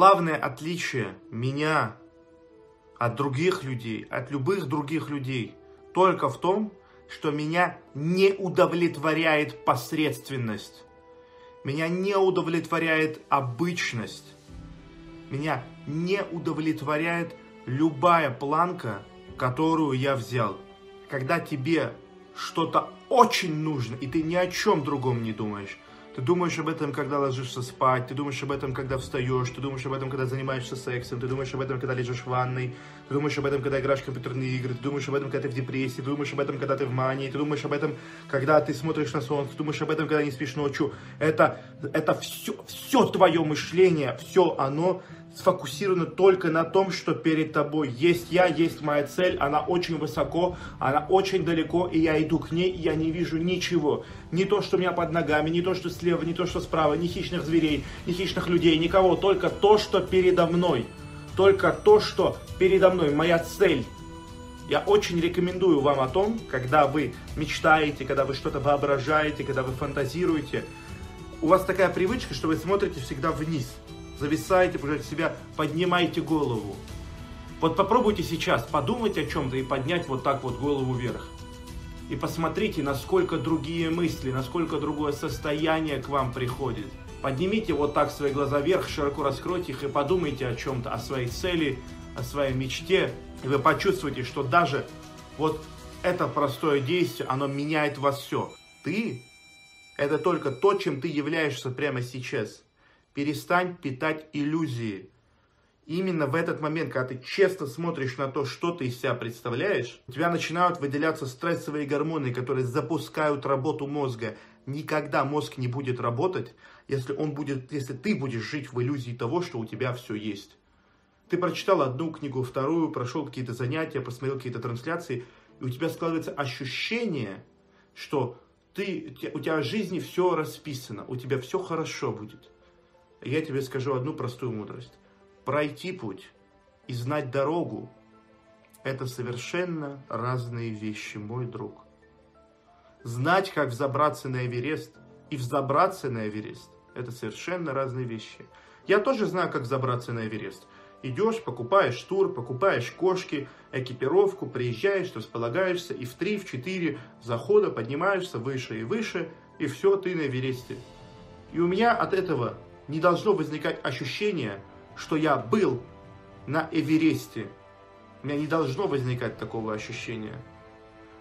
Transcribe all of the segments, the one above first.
Главное отличие меня от других людей, от любых других людей, только в том, что меня не удовлетворяет посредственность. Меня не удовлетворяет обычность. Меня не удовлетворяет любая планка, которую я взял. Когда тебе что-то очень нужно, и ты ни о чем другом не думаешь. Ты думаешь об этом, когда ложишься спать, ты думаешь об этом, когда встаешь, ты думаешь об этом, когда занимаешься сексом, ты думаешь об этом, когда лежишь в ванной, ты думаешь об этом, когда играешь в компьютерные игры, ты думаешь об этом, когда ты в депрессии, ты думаешь об этом, когда ты в мании, ты думаешь об этом, когда ты смотришь на солнце, ты думаешь об этом, когда не спишь ночью. Это все твое мышление, все оно сфокусировано только на том, что перед тобой есть я, есть моя цель, она очень высоко, она очень далеко, и я иду к ней, и я не вижу ничего. Не то, что у меня под ногами, не то, что слева, не то, что справа, ни хищных зверей, ни хищных людей, никого, только то, что передо мной. Только то, что передо мной, моя цель. Я очень рекомендую вам о том, когда вы мечтаете, когда вы что-то воображаете, когда вы фантазируете, у вас такая привычка, что вы смотрите всегда вниз. Зависаете, пожалуйста, себя, поднимайте голову. Вот попробуйте сейчас подумать о чем-то и поднять вот так вот голову вверх. И посмотрите, насколько другие мысли, насколько другое состояние к вам приходит. Поднимите вот так свои глаза вверх, широко раскройте их и подумайте о чем-то, о своей цели, о своей мечте. И вы почувствуете, что даже вот это простое действие, оно меняет вас все. Ты – это только то, чем ты являешься прямо сейчас. Перестань питать иллюзии. Именно в этот момент, когда ты честно смотришь на то, что ты из себя представляешь, у тебя начинают выделяться стрессовые гормоны, которые запускают работу мозга. Никогда мозг не будет работать, если ты будешь жить в иллюзии того, что у тебя все есть. Ты прочитал одну книгу, вторую, прошел какие-то занятия, посмотрел какие-то трансляции, и у тебя складывается ощущение, что у тебя в жизни все расписано, у тебя все хорошо будет. Я тебе скажу одну простую мудрость. Пройти путь и знать дорогу – это совершенно разные вещи, мой друг. Знать, как взобраться на Эверест и взобраться на Эверест – это совершенно разные вещи. Я тоже знаю, как взобраться на Эверест. Идешь, покупаешь тур, покупаешь кошки, экипировку, приезжаешь, располагаешься и в 3-4 захода поднимаешься выше и выше, и все, ты на Эвересте. И у меня от этого не должно возникать ощущение, что я был на Эвересте. У меня не должно возникать такого ощущения.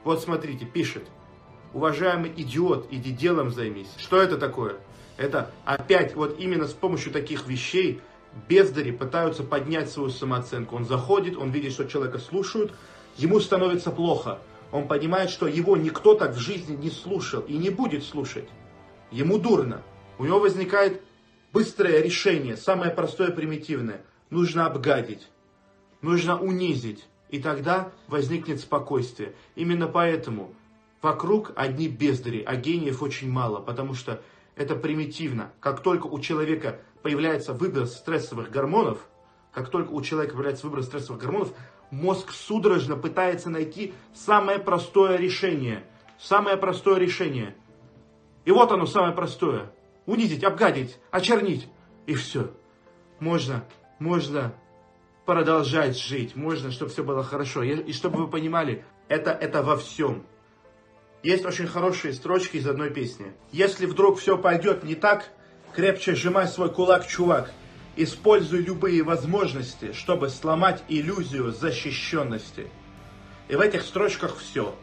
Вот смотрите, пишет. Уважаемый идиот, иди делом займись. Что это такое? Это опять вот именно с помощью таких вещей бездари пытаются поднять свою самооценку. Он заходит, он видит, что человека слушают, ему становится плохо. Он понимает, что его никто так в жизни не слушал и не будет слушать. Ему дурно. У него возникает быстрое решение, самое простое, примитивное. Нужно обгадить, нужно унизить, и тогда возникнет спокойствие. Именно поэтому вокруг одни бездари, а гениев очень мало, потому что это примитивно. Как только у человека появляется выброс стрессовых гормонов, мозг судорожно пытается найти самое простое решение. И вот оно, самое простое. Унизить, обгадить, очернить. И все. Можно продолжать жить. Можно, чтобы все было хорошо. И чтобы вы понимали, это во всем. Есть очень хорошие строчки из одной песни. Если вдруг все пойдет не так, крепче сжимай свой кулак, чувак. Используй любые возможности, чтобы сломать иллюзию защищенности. И в этих строчках все.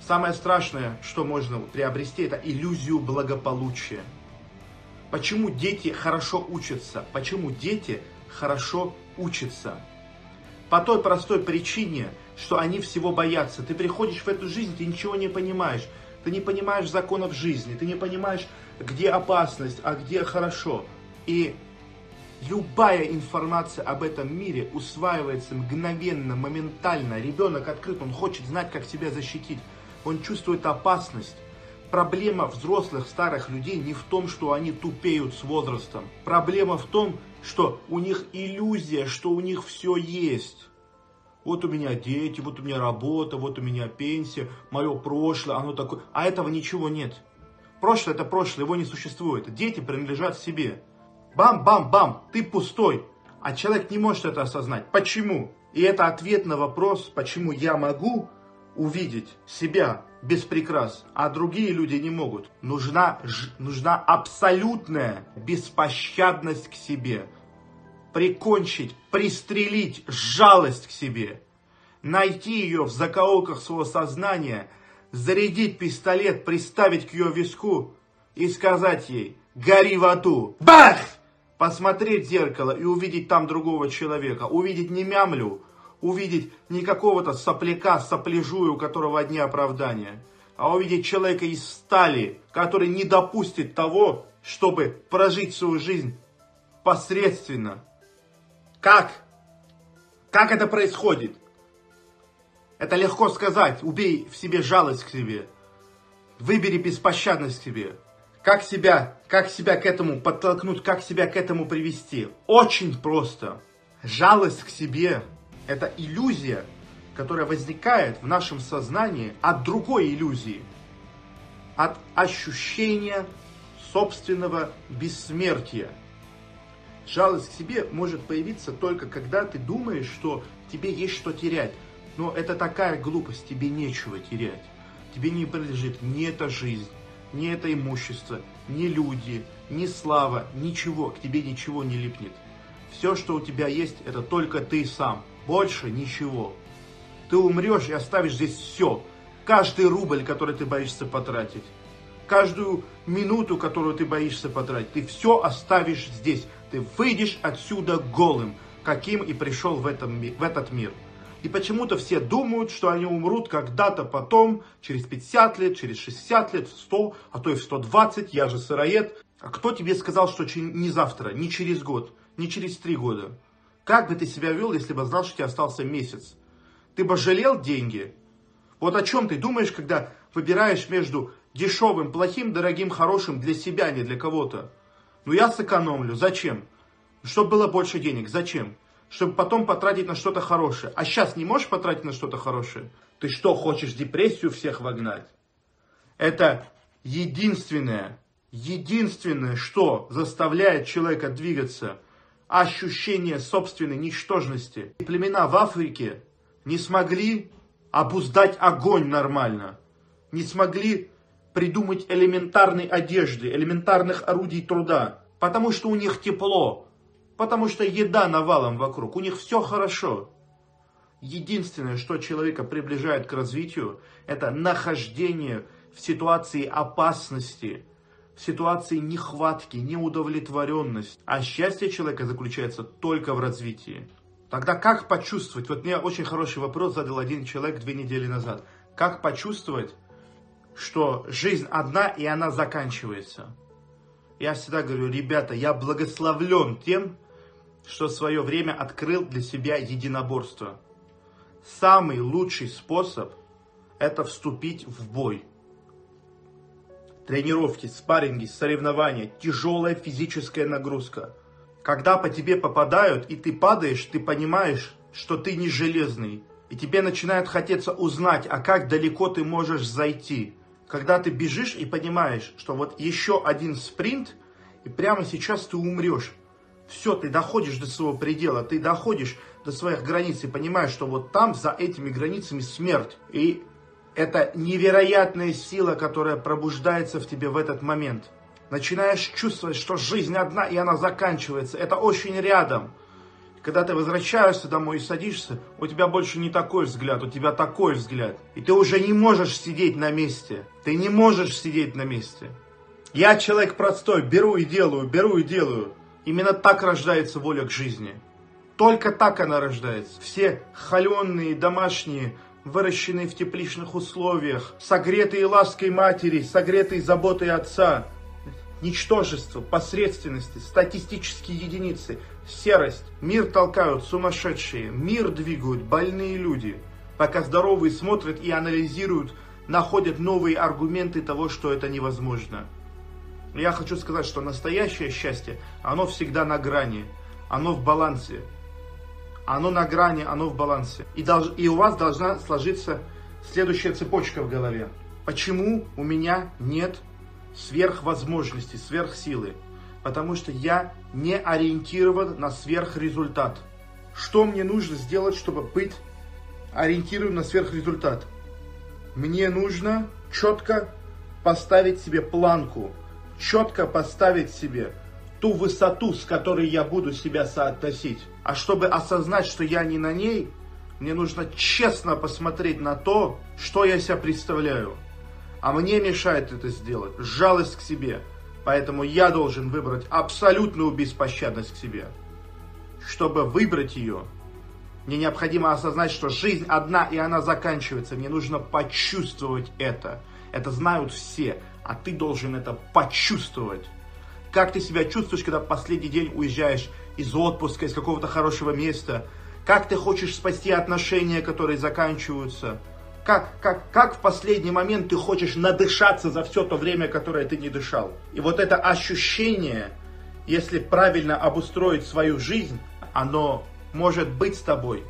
Самое страшное, что можно приобрести, это иллюзию благополучия. Почему дети хорошо учатся? По той простой причине, что они всего боятся. Ты приходишь в эту жизнь, ты ничего не понимаешь. Ты не понимаешь законов жизни, ты не понимаешь, где опасность, а где хорошо. И любая информация об этом мире усваивается мгновенно, моментально. Ребенок открыт, он хочет знать, как себя защитить. Он чувствует опасность. Проблема взрослых, старых людей не в том, что они тупеют с возрастом. Проблема в том, что у них иллюзия, что у них все есть. Вот у меня дети, вот у меня работа, вот у меня пенсия, мое прошлое, оно такое. А этого ничего нет. Прошлое – это прошлое, его не существует. Дети принадлежат себе. Бам-бам-бам, ты пустой. А человек не может это осознать. Почему? И это ответ на вопрос, почему я могу увидеть себя без прикрас, а другие люди не могут. Нужна абсолютная беспощадность к себе. Прикончить, пристрелить жалость к себе. Найти ее в закоулках своего сознания, зарядить пистолет, приставить к ее виску и сказать ей: «Гори в аду!» Бах! Посмотреть в зеркало и увидеть там другого человека. Увидеть не мямлю, увидеть не какого-то сопляка, сопляжую, у которого одни оправдания, а увидеть человека из стали, который не допустит того, чтобы прожить свою жизнь посредственно. Как это происходит? Это легко сказать. Убей в себе жалость к себе. Выбери беспощадность к себе. Как себя к этому подтолкнуть, как себя к этому привести? Очень просто. Жалость к себе – это иллюзия, которая возникает в нашем сознании от другой иллюзии. От ощущения собственного бессмертия. Жалость к себе может появиться только когда ты думаешь, что тебе есть что терять. Но это такая глупость, тебе нечего терять. Тебе не принадлежит ни эта жизнь, ни это имущество, ни люди, ни слава, ничего, к тебе ничего не липнет. Все, что у тебя есть, это только ты сам, больше ничего. Ты умрешь и оставишь здесь все, каждый рубль, который ты боишься потратить, каждую минуту, которую ты боишься потратить, ты все оставишь здесь, ты выйдешь отсюда голым, каким и пришел в этот мир. И почему-то все думают, что они умрут когда-то потом, через 50 лет, через 60 лет, в 100, а то и в 120, я же сыроед. А кто тебе сказал, что не завтра, не через год, не через 3 года? Как бы ты себя вел, если бы знал, что тебе остался месяц? Ты бы жалел деньги? Вот о чем ты думаешь, когда выбираешь между дешевым, плохим, дорогим, хорошим для себя, не для кого-то? Ну я сэкономлю, зачем? Чтобы было больше денег, зачем? Чтобы потом потратить на что-то хорошее. А сейчас не можешь потратить на что-то хорошее? Ты что, хочешь депрессию всех вогнать? Это единственное, что заставляет человека двигаться. Ощущение собственной ничтожности. И племена в Африке не смогли обуздать огонь нормально. Не смогли придумать элементарной одежды, элементарных орудий труда. Потому что у них тепло. Потому что еда навалом вокруг, у них все хорошо. Единственное, что человека приближает к развитию, это нахождение в ситуации опасности, в ситуации нехватки, неудовлетворенности. А счастье человека заключается только в развитии. Тогда как почувствовать? Вот мне очень хороший вопрос задал один человек 2 недели назад. Как почувствовать, что жизнь одна и она заканчивается? Я всегда говорю: ребята, я благословлен тем, что в свое время открыл для себя единоборство. Самый лучший способ – это вступить в бой. Тренировки, спарринги, соревнования, тяжелая физическая нагрузка. Когда по тебе попадают и ты падаешь, ты понимаешь, что ты не железный. И тебе начинает хотеться узнать, а как далеко ты можешь зайти. Когда ты бежишь и понимаешь, что вот еще один спринт, и прямо сейчас ты умрешь. Все, ты доходишь до своего предела, ты доходишь до своих границ и понимаешь, что вот там, за этими границами, смерть. И это невероятная сила, которая пробуждается в тебе в этот момент. Начинаешь чувствовать, что жизнь одна, и она заканчивается. Это очень рядом. Когда ты возвращаешься домой и садишься, у тебя больше не такой взгляд, у тебя такой взгляд. И ты уже не можешь сидеть на месте. Ты не можешь сидеть на месте. Я человек простой, беру и делаю, беру и делаю. Именно так рождается воля к жизни. Только так она рождается. Все холеные, домашние, выращенные в тепличных условиях, согретые лаской матери, согретые заботой отца, ничтожество, посредственности, статистические единицы, серость. Мир толкают сумасшедшие, мир двигают больные люди, пока здоровые смотрят и анализируют, находят новые аргументы того, что это невозможно. Я хочу сказать, что настоящее счастье, оно всегда на грани, оно в балансе. Оно на грани, оно в балансе. И у вас должна сложиться следующая цепочка в голове. Почему у меня нет сверхвозможностей, сверхсилы? потому что я не ориентирован на сверхрезультат. Что мне нужно сделать, чтобы быть ориентированным на сверхрезультат? Мне нужно четко поставить себе планку, четко поставить себе ту высоту, с которой я буду себя соотносить. А чтобы осознать, что я не на ней, мне нужно честно посмотреть на то, что я себя представляю. А мне мешает это сделать жалость к себе. Поэтому я должен выбрать абсолютную беспощадность к себе. Чтобы выбрать ее, мне необходимо осознать, что жизнь одна и она заканчивается. Мне нужно почувствовать это. Это знают все, а ты должен это почувствовать. Как ты себя чувствуешь, когда последний день уезжаешь из отпуска, из какого-то хорошего места? Как ты хочешь спасти отношения, которые заканчиваются? Как в последний момент ты хочешь надышаться за все то время, которое ты не дышал? И вот это ощущение, если правильно обустроить свою жизнь, оно может быть с тобой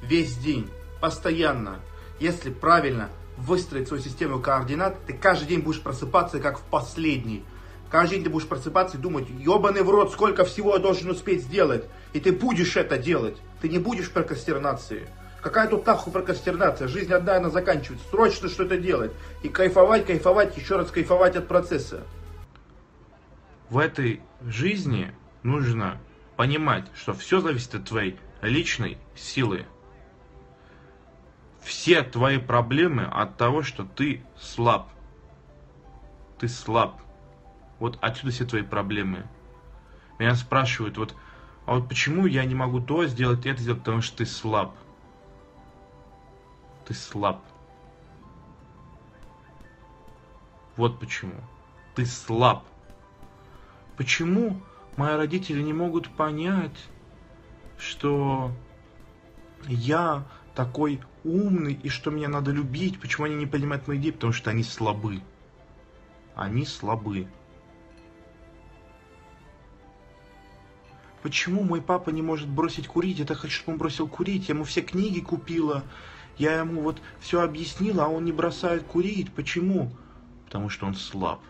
весь день, постоянно. Если правильно выстроить свою систему координат, ты каждый день будешь просыпаться, как в последний. Каждый день ты будешь просыпаться и думать, ебаный в рот, сколько всего я должен успеть сделать. И ты будешь это делать. Ты не будешь прокрастинации. Какая тут нахуй прокрастинация? Жизнь одна, она заканчивается. Срочно что-то делать. И кайфовать, кайфовать, еще раз кайфовать от процесса. В этой жизни нужно понимать, что все зависит от твоей личной силы. Все твои проблемы от того, что ты слаб. Ты слаб. Вот отсюда все твои проблемы. Меня спрашивают, вот почему я не могу то сделать, это сделать, потому что ты слаб. Ты слаб. Вот почему. Ты слаб. Почему мои родители не могут понять, что я такой умный и что меня надо любить? Почему они не понимают мои идеи? Потому что они слабы. Они слабы. Почему мой папа не может бросить курить? Я так хочу, чтобы он бросил курить. Я ему все книги купила. Я ему все объяснила, а он не бросает курить. Почему? Потому что он слаб.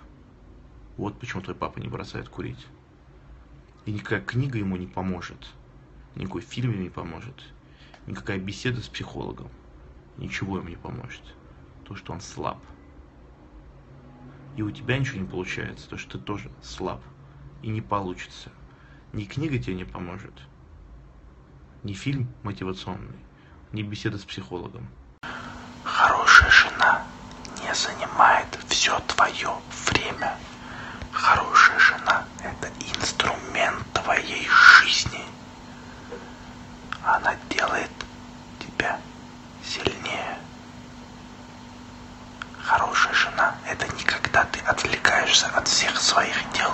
Вот почему твой папа не бросает курить. И никакая книга ему не поможет. Никакой фильм ему не поможет. Никакая беседа с психологом. Ничего ему не поможет. То, что он слаб. И у тебя ничего не получается, то, что ты тоже слаб. И не получится. Ни книга тебе не поможет, ни фильм мотивационный, ни беседа с психологом. Хорошая жена не занимает все твое время. Хорошая жена – это инструмент твоей жизни. Она делает тебя сильнее. Хорошая жена – это не когда ты отвлекаешься от всех своих дел,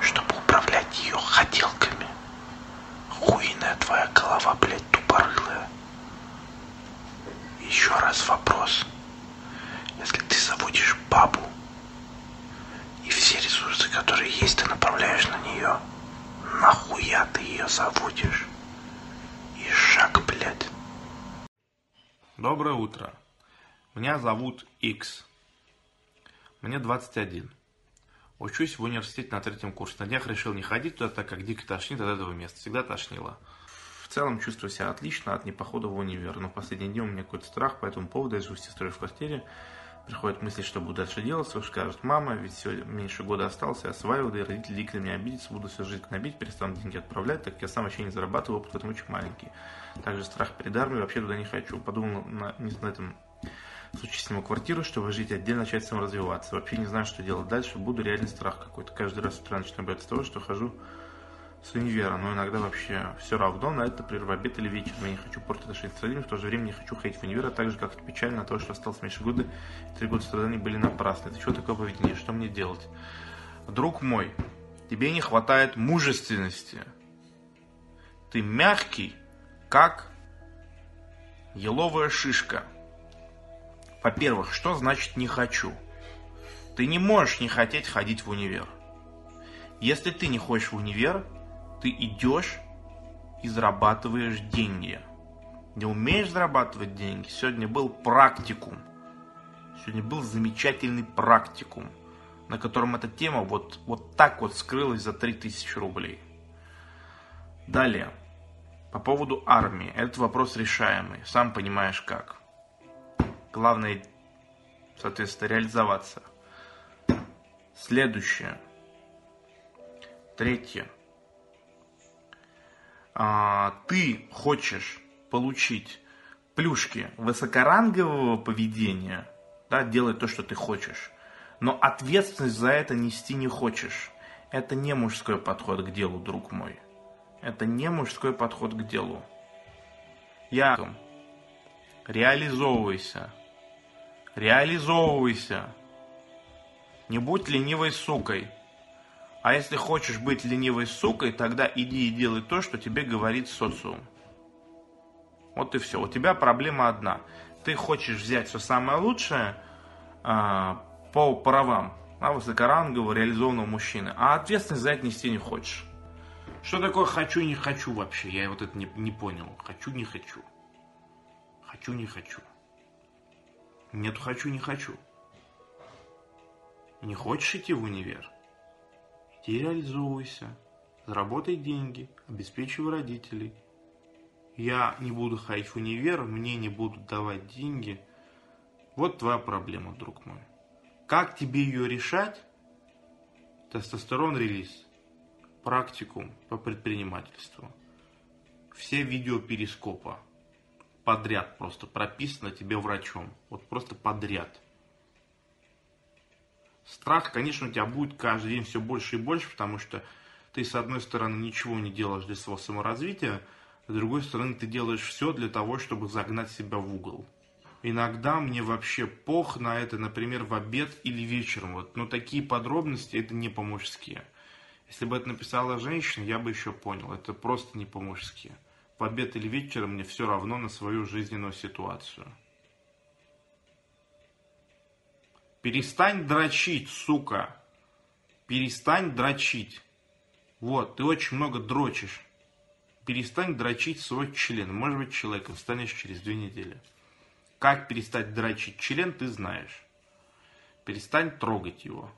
чтобы управлять ее хотелками. Хуйная твоя голова, блядь, тупорылая. Еще раз вопрос. Если ты заводишь бабу, и все ресурсы, которые есть, ты направляешь на нее, нахуя ты ее заводишь? И шаг, блядь. Доброе утро. Меня зовут X. Мне 21. Учусь в университете на 3-м курсе. На днях решил не ходить туда, так как дико тошнит от этого места. Всегда тошнило. В целом чувствую себя отлично от непохода в универ. Но в последний день у меня какой-то страх по этому поводу. Я живу с сестрой в квартире. Приходят мысли, что буду дальше делать. Все скажут, мама, ведь все меньше года осталось. Я осваиваю, да и родители дико на меня обидятся. Буду всю жизнь набить, перестану деньги отправлять, так как я сам вообще не зарабатываю. Опыт в этом очень маленький. Также страх перед армией. Вообще туда не хочу. Подумал на этом... В случае сниму квартиру, чтобы жить отдельно, начать саморазвиваться. Вообще не знаю, что делать дальше. Буду реально страх какой-то. Каждый раз с утра начинаю бояться того, что хожу с универа. Но иногда вообще все равно. На это, например, в обед или вечер. Я не хочу портить отношения с родителями. В то же время не хочу ходить в универ. А также как-то печально то, что осталось меньше года. 3 года страданий были напрасны. Это что такое поведение? Что мне делать? Друг мой, тебе не хватает мужественности. Ты мягкий, как еловая шишка. Во-первых, что значит «не хочу»? Ты не можешь не хотеть ходить в универ. Если ты не ходишь в универ, ты идешь и зарабатываешь деньги. Не умеешь зарабатывать деньги? Сегодня был замечательный практикум. на котором эта тема вот так вот скрылась за 3000 рублей. Далее. По поводу армии. Этот вопрос решаемый. Сам понимаешь как. Главное, соответственно, реализоваться. Следующее. Третье. Ты хочешь получить плюшки высокорангового поведения, да, делай то, что ты хочешь, но ответственность за это нести не хочешь. Это не мужской подход к делу, друг мой. Это не мужской подход к делу. Реализовывайся. Реализовывайся. Не будь ленивой сукой. А если хочешь быть ленивой сукой, тогда иди и делай то, что тебе говорит социум. Вот и все. У тебя проблема одна. Ты хочешь взять все самое лучшее по правам высокорангового реализованного мужчины, а ответственность за это нести не хочешь. Что такое «хочу, не хочу» вообще? Я вот это не понял. «Хочу, не хочу». «Хочу, не хочу». Нету «хочу, не хочу». Не хочешь идти в универ? Иди реализовывайся. Заработай деньги, обеспечивай родителей. Я не буду ходить в универ, мне не будут давать деньги. Вот твоя проблема, друг мой. Как тебе ее решать? Тестостерон-релиз. Практикум по предпринимательству. Все видео Перископа. Подряд просто прописано тебе врачом. Вот просто подряд. Страх, конечно, у тебя будет каждый день все больше и больше, потому что ты, с одной стороны, ничего не делаешь для своего саморазвития, с другой стороны, ты делаешь все для того, чтобы загнать себя в угол. Иногда мне вообще пох на это, например, в обед или вечером. Вот. Но такие подробности, это не по-мужски. Если бы это написала женщина, я бы еще понял. Это просто не по-мужски. В обед или вечером мне все равно на свою жизненную ситуацию. Перестань дрочить, сука. Перестань дрочить. Вот, ты очень много дрочишь. Перестань дрочить свой член. Может быть, человеком станешь через 2 недели. Как перестать дрочить член, ты знаешь. Перестань трогать его.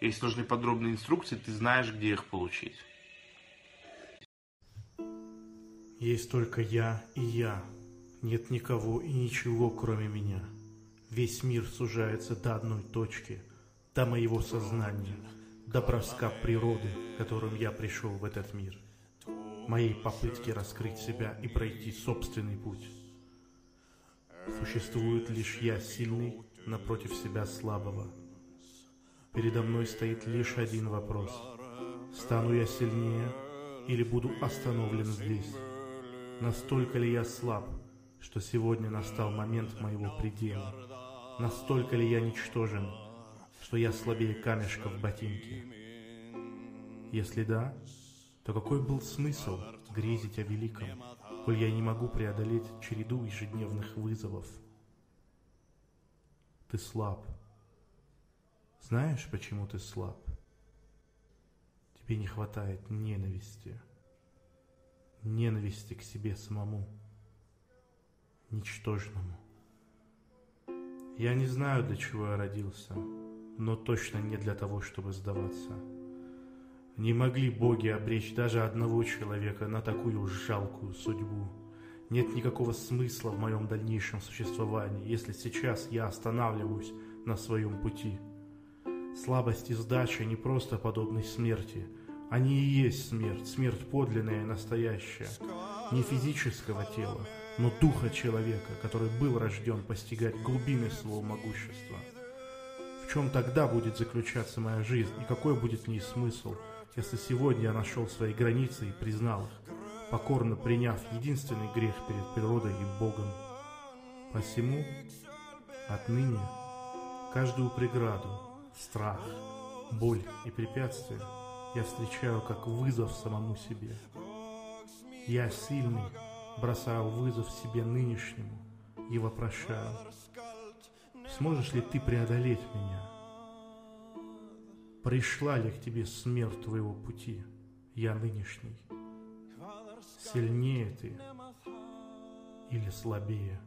Если нужны подробные инструкции, ты знаешь, где их получить. Есть только я и я. Нет никого и ничего, кроме меня. Весь мир сужается до одной точки, до моего сознания, до броска природы, которым я пришел в этот мир. Моей попытки раскрыть себя и пройти собственный путь. Существует лишь я сильный напротив себя слабого. Передо мной стоит лишь один вопрос. Стану я сильнее или буду остановлен здесь? Настолько ли я слаб, что сегодня настал момент моего предела? Настолько ли я ничтожен, что я слабее камешка в ботинке? Если да, то какой был смысл грезить о великом, коль я не могу преодолеть череду ежедневных вызовов? Ты слаб. Знаешь, почему ты слаб? Тебе не хватает ненависти. Ненависти к себе самому. Ничтожному. Я не знаю, для чего я родился, но точно не для того, чтобы сдаваться. Не могли боги обречь даже одного человека на такую жалкую судьбу. Нет никакого смысла в моем дальнейшем существовании, если сейчас я останавливаюсь на своем пути. Слабость и сдача не просто подобны смерти. Они и есть смерть, смерть подлинная и настоящая. Не физического тела, но духа человека, который был рожден постигать глубины своего могущества. В чем тогда будет заключаться моя жизнь и какой будет в ней смысл, если сегодня я нашел свои границы и признал их, покорно приняв единственный грех перед природой и Богом. Посему, отныне, каждую преграду, страх, боль и препятствия я встречаю как вызов самому себе. Я сильный, бросаю вызов себе нынешнему и вопрошаю, сможешь ли ты преодолеть меня? Пришла ли к тебе смерть твоего пути, я нынешний? Сильнее ты или слабее?